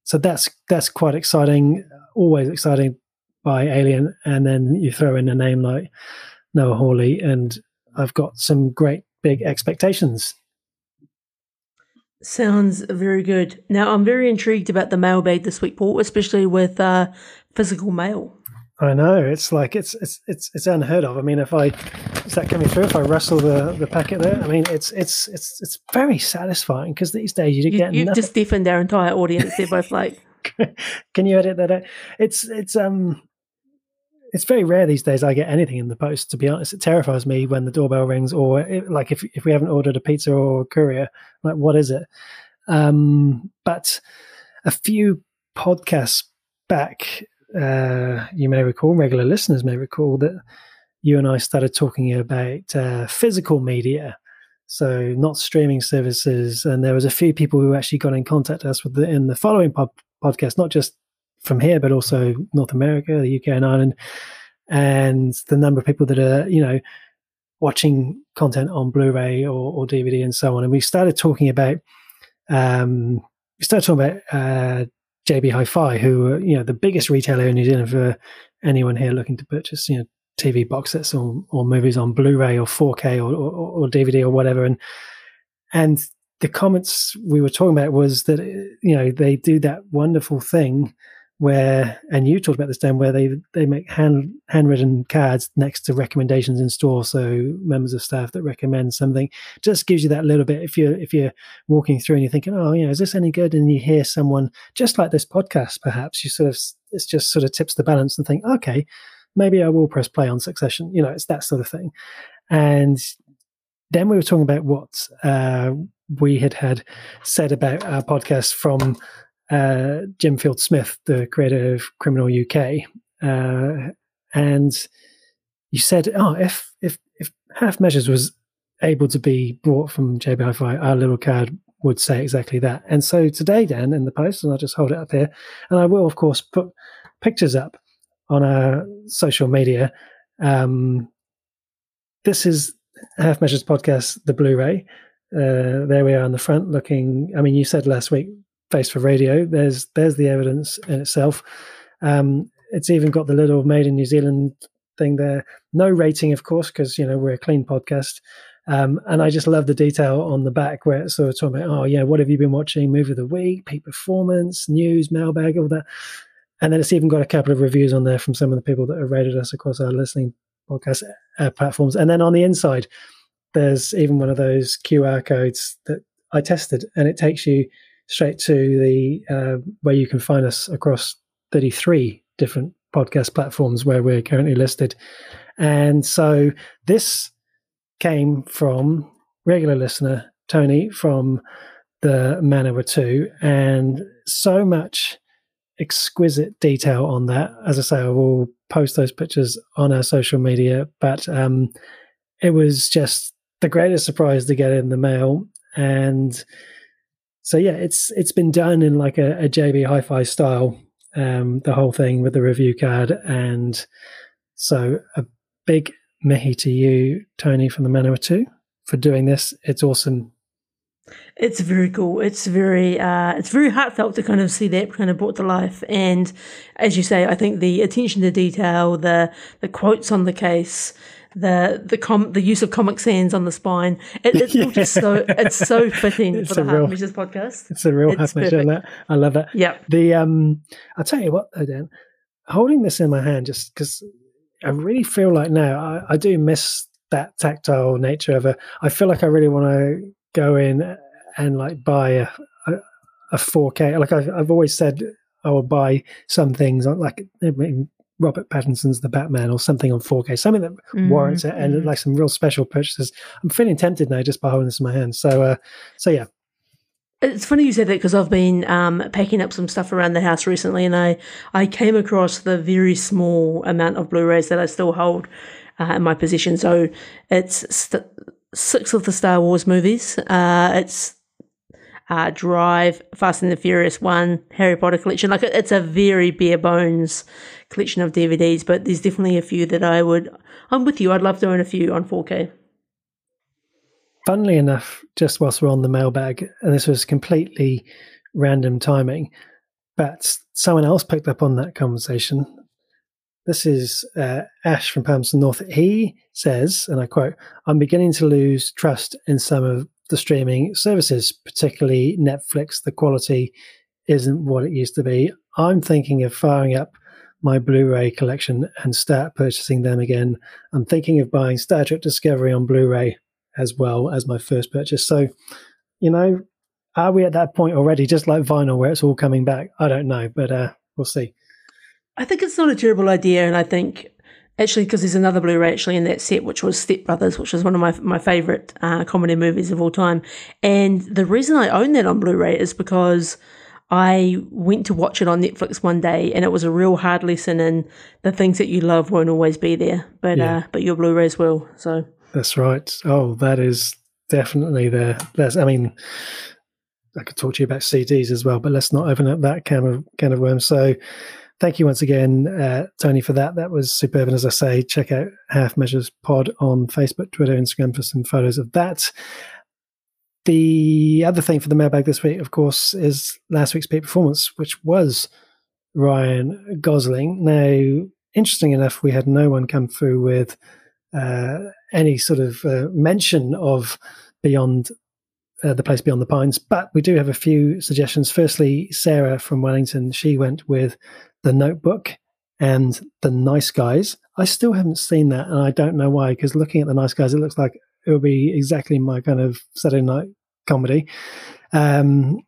so that's quite exciting. Always exciting by Alien, and then you throw in a name like Noah Hawley, and I've got some great big expectations. Sounds very good. Now, I'm very intrigued about the mailbag this week, Paul, especially with physical mail. I know, it's like it's unheard of. I mean, is that coming through? If I rustle the packet there, I mean, it's very satisfying because these days you've just deafened our entire audience. They're both like, "Can you edit that out?" It's very rare these days I get anything in the post. To be honest, it terrifies me when the doorbell rings, or like if we haven't ordered a pizza or a courier, like what is it? But a few podcasts back, you may recall, regular listeners may recall, that you and I started talking about physical media, so not streaming services. And there was a few people who actually got in contact with us in the following podcast, not just from here, but also North America, the UK and Ireland. And the number of people that are, you know, watching content on Blu-ray or DVD and so on. And we started talking about JB Hi-Fi, who are, you know, the biggest retailer in New Zealand for anyone here looking to purchase, you know, TV box sets or movies on Blu-ray or 4K or DVD or whatever. And the comments we were talking about was that, you know, they do that wonderful thing where, and you talked about this, Dan, where they make handwritten cards next to recommendations in store, so members of staff that recommend something. Just gives you that little bit, if you're walking through and you're thinking, oh, you know, is this any good? And you hear someone just like this podcast, perhaps, it's just sort of tips the balance and think, okay, maybe I will press play on Succession. You know, it's that sort of thing. And then we were talking about what we had said about our podcast from Jim Field-Smith, the creator of Criminal UK. And you said, oh, if Half Measures was able to be brought from JB Hi-Fi, our little card would say exactly that. And so today, Dan, in the post, and I'll just hold it up here, and I will, of course, put pictures up on our social media. This is Half Measures Podcast, the Blu-ray. There we are on the front looking. I mean, you said last week, face for radio. There's the evidence in itself. It's even got the little Made in New Zealand thing there. No rating, of course, because, you know, we're a clean podcast. And I just love the detail on the back where it's sort of talking about, oh, yeah, what have you been watching? Movie of the week, peak performance, news, mailbag, all that. And then it's even got a couple of reviews on there from some of the people that have rated us across our listening podcast platforms. And then on the inside, there's even one of those QR codes that I tested, and it takes you straight to the where you can find us across 33 different podcast platforms where we're currently listed. And so this came from regular listener Tony from the Manawa 2, and so much exquisite detail on that. As I say, I will post those pictures on our social media, but it was just the greatest surprise to get in the mail. And so yeah, it's been done in like a JB Hi-Fi style, the whole thing with the review card. And so a big mihi to you, Tony from the Manawa 2, for doing this. It's awesome. It's very cool. It's very heartfelt to kind of see that kind of brought to life. And as you say, I think the attention to detail, the quotes on the case, the use of Comic Sans on the spine, it's all just so, it's so fitting it's for the Half Measures podcast. It's a real half measure. I love that. Yeah. The I'll tell you what though, Dan, holding this in my hand, just because I really feel like now I do miss that tactile nature of it. I feel like I really want to go in and like buy a 4K. Like I've always said, I will buy some things on like Robert Pattinson's The Batman or something on 4K, something that warrants it, and like some real special purchases. I'm feeling tempted now just by holding this in my hand. So yeah. It's funny you said that, because I've been packing up some stuff around the house recently, and I came across the very small amount of Blu-rays that I still hold in my possession. So it's six of the Star Wars movies. It's Drive, Fast and the Furious 1, Harry Potter collection. Like it's a very bare bones collection of DVDs, but there's definitely a few that I'm with you. I'd love to own a few on 4K. Funnily enough, just whilst we're on the mailbag, and this was completely random timing, but someone else picked up on that conversation. This is Ash from Palmerston North. He says, and I quote, "I'm beginning to lose trust in some of the streaming services, particularly Netflix. The quality isn't what it used to be. I'm thinking of firing up my Blu-ray collection and start purchasing them again. I'm thinking of buying Star Trek Discovery on Blu-ray as well as my first purchase." So, you know, are we at that point already, just like vinyl, where it's all coming back? I don't know, but we'll see. I think it's not a terrible idea, and I think actually, because there's another Blu-ray actually in that set, which was Step Brothers, which is one of my favourite comedy movies of all time. And the reason I own that on Blu-ray is because I went to watch it on Netflix one day, and it was a real hard lesson in the things that you love won't always be there, but yeah. But your Blu-rays will. So that's right. Oh, that is definitely there. I mean, I could talk to you about CDs as well, but let's not open up that can of worms. So thank you once again, Tony, for that. That was superb. And as I say, check out Half Measures Pod on Facebook, Twitter, Instagram for some photos of that. The other thing for the mailbag this week, of course, is last week's peak performance, which was Ryan Gosling. Now, interesting enough, we had no one come through with any sort of mention of The Place Beyond the Pines, but we do have a few suggestions. Firstly, Sarah from Wellington, she went with The Notebook and The Nice Guys. I still haven't seen that, and I don't know why, because looking at The Nice Guys, it looks like it would be exactly my kind of Saturday night comedy. Diana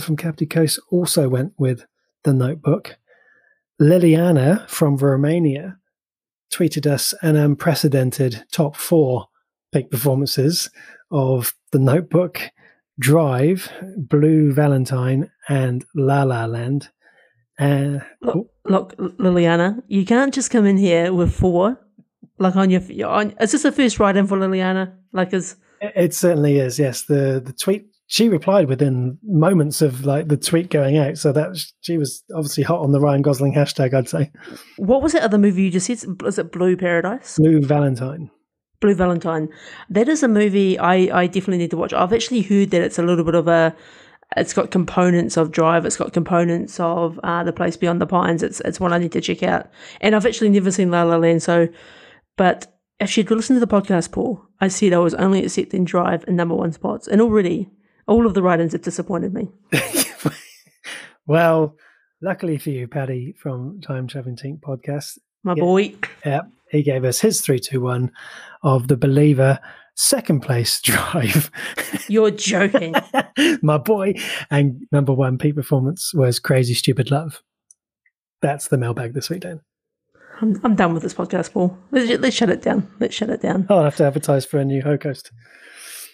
from Capri Coast also went with The Notebook. Liliana from Romania tweeted us an unprecedented top 4 peak performances of The Notebook, Drive, Blue Valentine, and La La Land. Look, Liliana, you can't just come in here with 4. Like is this the first write-in for Liliana? It certainly is. Yes, the tweet, she replied within moments of like the tweet going out, so she was obviously hot on the Ryan Gosling hashtag, I'd say. What was that other movie you just said? Was it Blue Paradise? Blue Valentine. That is a movie I definitely need to watch. I've actually heard that it's a little bit of it's got components of Drive, it's got components of The Place Beyond the Pines. It's one I need to check out. And I've actually never seen La La Land, but if she'd listened to the podcast, Paul, I said I was only accepting Drive in number 1 spots. And already all of the write-ins have disappointed me. Well, Luckily for you, Paddy from Time Traveling Tink podcast, my boy. Yeah, he gave us his 3-2-1 of The Believer, second place Drive. You're joking, my boy. And number one peak performance was Crazy Stupid Love. That's the mailbag this week, Dan. I'm done with this podcast, Paul. Let's shut it down. Let's shut it down. I'll have to advertise for a new HoCoast.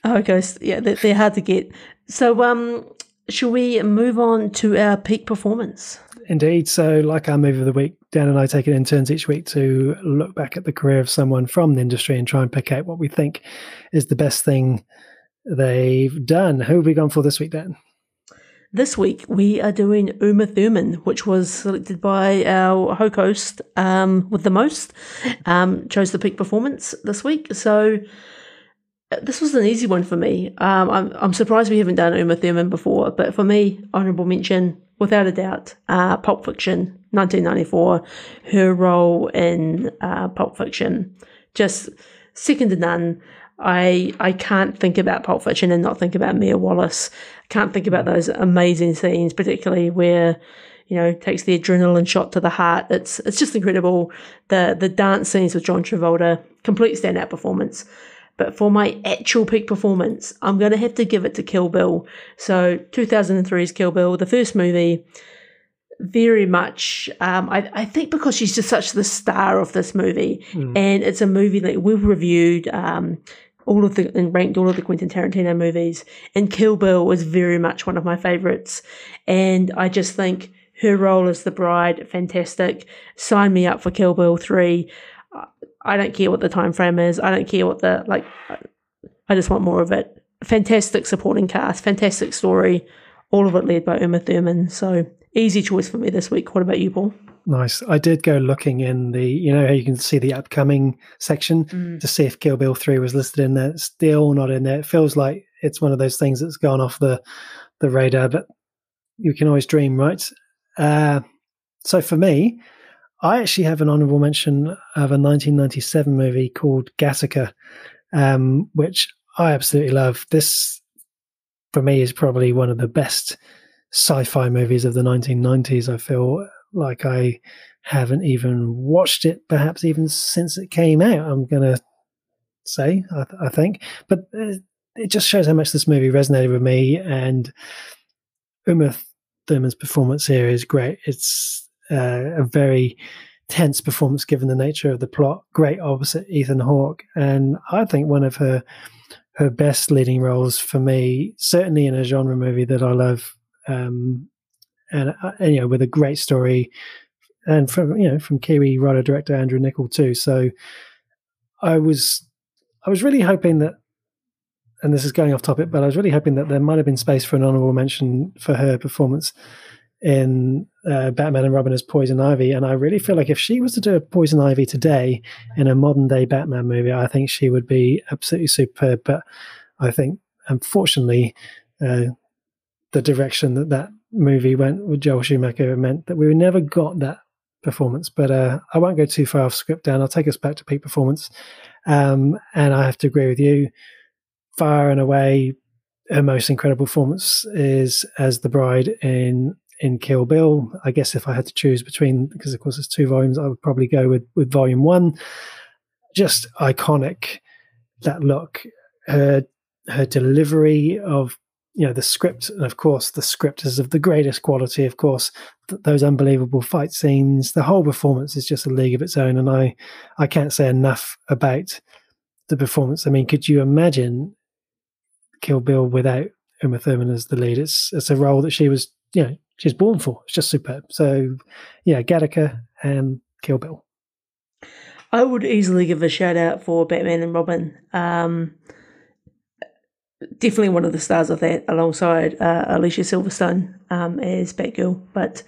HoCoast, yeah, they're hard to get. So, shall we move on to our peak performance? Indeed. So, like our movie of the week, Dan and I take it in turns each week to look back at the career of someone from the industry and try and pick out what we think is the best thing they've done. Who have we gone for this week, Dan? This week, we are doing Uma Thurman, which was selected by our HoCoast with the most, chose the peak performance this week. So this was an easy one for me. I'm surprised we haven't done Uma Thurman before, but for me, honourable mention, without a doubt, Pulp Fiction, 1994, her role in Pulp Fiction, just second to none. I can't think about Pulp Fiction and not think about Mia Wallace. I can't think about those amazing scenes, particularly where, you know, takes the adrenaline shot to the heart. It's just incredible. The dance scenes with John Travolta, complete standout performance. But for my actual peak performance, I'm going to have to give it to Kill Bill. So 2003's Kill Bill, the first movie, very much, I think because she's just such the star of this movie. And it's a movie that we've reviewed, ranked all of the Quentin Tarantino movies, and Kill Bill was very much one of my favorites. And I just think her role as the bride, fantastic. Sign me up for Kill Bill 3. I don't care what the time frame is. I don't care what I just want more of it. Fantastic supporting cast, fantastic story, all of it led by Uma Thurman. So easy choice for me this week. What about you, Paul? Nice. I did go looking in the, you know, how you can see the upcoming section to see if Kill Bill 3 was listed in there. It's still not in there. It feels like it's one of those things that's gone off the radar, but you can always dream, right? So for me, I actually have an honourable mention of a 1997 movie called Gattaca, which I absolutely love. This, for me, is probably one of the best sci-fi movies of the 1990s, I feel. Like I haven't even watched it, perhaps even since it came out, I'm going to say, I think. But it just shows how much this movie resonated with me, and Uma Thurman's performance here is great. It's a very tense performance given the nature of the plot. Great opposite Ethan Hawke, and I think one of her best leading roles for me, certainly in a genre movie that I love, And you know, with a great story, and from Kiwi writer director Andrew Niccol too. So I was really hoping that, and this is going off topic, but I was really hoping that there might have been space for an honourable mention for her performance in Batman and Robin as Poison Ivy. And I really feel like if she was to do a Poison Ivy today in a modern day Batman movie, I think she would be absolutely superb. But I think, unfortunately, the direction that movie went with Joel Schumacher meant that we never got that performance. But I won't go too far off script, Dan. I'll take us back to peak performance. And I have to agree with you. Far and away, her most incredible performance is as the bride in Kill Bill. I guess if I had to choose between, because of course there's two volumes, I would probably go with volume one. Just iconic, that look, her delivery of, you know, the script, and of course the script is of the greatest quality. Of course, those unbelievable fight scenes, the whole performance is just a league of its own. And I can't say enough about the performance. I mean, could you imagine Kill Bill without Uma Thurman as the lead? It's a role that she was, you know, she's born for. It's just superb. So yeah, Gattaca and Kill Bill. I would easily give a shout out for Batman and Robin. Definitely one of the stars of that, alongside Alicia Silverstone as Batgirl. But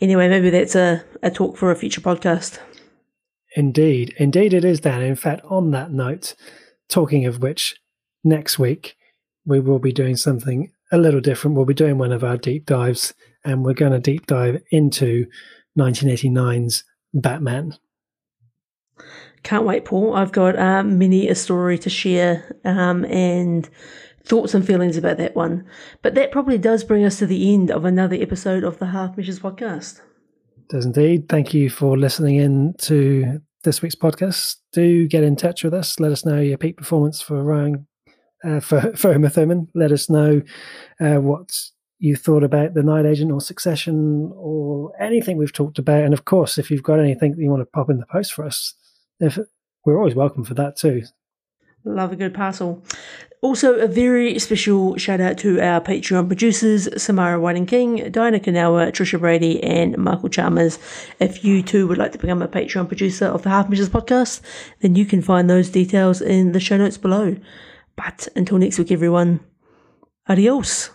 anyway, maybe that's a talk for a future podcast. Indeed it is, Dan. In fact, on that note, talking of which, next week we will be doing something a little different. We'll be doing one of our deep dives, and we're going to deep dive into 1989's Batman. Can't wait, Paul. I've got many a story to share, and thoughts and feelings about that one. But that probably does bring us to the end of another episode of the Half Measures podcast. Does indeed. Thank you for listening in to this week's podcast. Do get in touch with us. Let us know your peak performance for Ryan, for Uma Thurman. Let us know what you thought about The Night Agent or Succession or anything we've talked about. And of course, if you've got anything that you want to pop in the post for us, we're always welcome for that too. Love a good parcel. Also, a very special shout out to our Patreon producers, Samara Whiting King, Diana Kanawa, Trisha Brady, and Michael Chalmers. If you too would like to become a Patreon producer of the Half Measures podcast, then you can find those details in the show notes below. But until next week, everyone, adios.